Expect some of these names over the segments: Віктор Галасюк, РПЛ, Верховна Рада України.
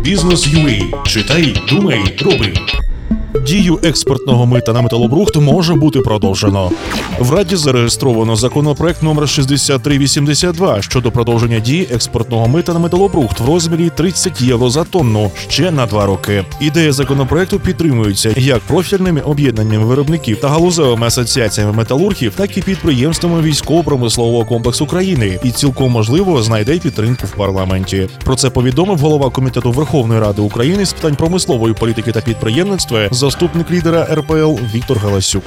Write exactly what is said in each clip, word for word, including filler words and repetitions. бізнес крапка ю а. Читай, думай, роби. Дію експортного мита на металобрухт може бути продовжено. В Раді зареєстровано законопроект номер шістдесят три вісімдесят два щодо продовження дії експортного мита на металобрухт в розмірі тридцять євро за тонну ще на два роки. Ідея законопроекту підтримується як профільними об'єднаннями виробників та галузевими асоціаціями металургів, так і підприємствами військово-промислового комплексу країни і цілком можливо знайде підтримку в парламенті. Про це повідомив голова Комітету Верховної Ради України з питань промислової політики та підприємництва, заступник лідера РПЛ Віктор Галасюк.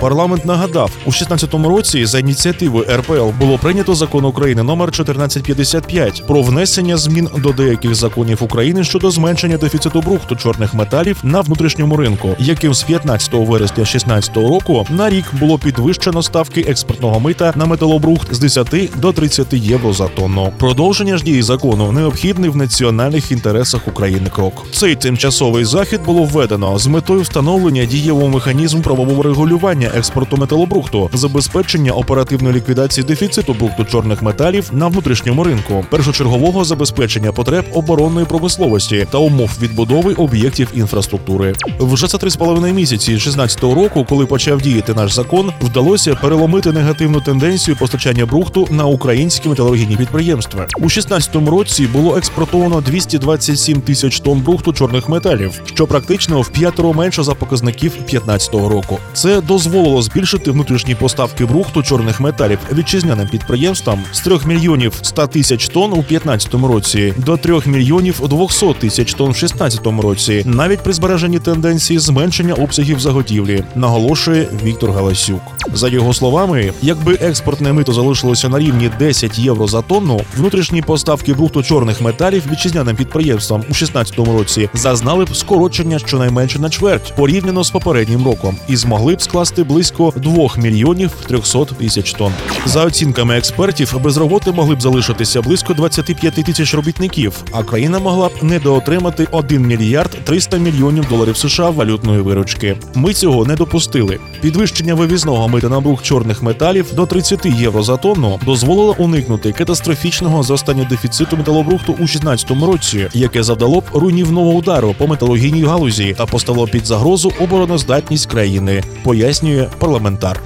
Парламент нагадав, у шістнадцятому році за ініціативи РПЛ було прийнято закон України номер чотирнадцять п'ятдесят п'ять про внесення змін до деяких законів України щодо зменшення дефіциту брухту чорних металів на внутрішньому ринку, яким з п'ятнадцятого вересня шістнадцятого року на рік було підвищено ставки експортного мита на металобрухт з десяти до тридцяти євро за тонну. Продовження ж дії закону необхідний в національних інтересах України крок. Цей тимчасовий захід було введено з метою встановлення дієвого механізму правового регулювання експорту металобрухту, забезпечення оперативної ліквідації дефіциту брухту чорних металів на внутрішньому ринку, першочергового забезпечення потреб оборонної промисловості та умов відбудови об'єктів інфраструктури. Вже за три з половиною місяці дві тисячі шістнадцятого року, коли почав діяти наш закон, вдалося переломити негативну тенденцію постачання брухту на українські металургійні підприємства. У дві тисячі шістнадцятому році було експортовано двісті двадцять сім тисяч тонн брухту чорних металів, що практично в п'ятеро менше за показників дві тисячі п'ятнадцятого року. Це дозволило збільшити внутрішні поставки брухту чорних металів вітчизняним підприємствам з трьох мільйонів ста тисяч тонн у дві тисячі п'ятнадцятому році до трьох мільйонів двохсот тисяч тонн в дві тисячі шістнадцятому році, навіть при збереженні тенденції зменшення обсягів заготівлі, наголошує Віктор Галасюк. За його словами, якби експортне мито залишилося на рівні десять євро за тонну, внутрішні поставки брухту чорних металів вітчизняним підприємствам у дві тисячі шістнадцятому році зазнали б скорочення щонайменше на чверть порівняно з попереднім роком і змогли б скласти близько двох мільйонів трьохсот тисяч тонн. За оцінками експертів, без роботи могли б залишитися близько двадцяти п'яти тисяч робітників, а країна могла б недоотримати один мільярд триста мільйонів доларів США валютної виручки. Ми цього не допустили. Підвищення вивізного мита на брухт чорних металів до тридцяти євро за тонну дозволило уникнути катастрофічного зростання дефіциту металобрухту у дві тисячі шістнадцятому році, яке завдало б руйнівного удару по металургійній галузі та поставило під загрозу обороноздатність країни, пояснює парламентар.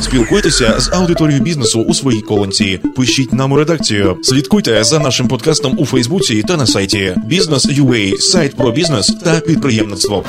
Спілкуйтеся з аудиторією бізнесу у своїй колонці. Пишіть нам у редакцію. Слідкуйте за нашим подкастом у Фейсбуці та на сайті бізнес крапка ю а – сайт про бізнес та підприємництво.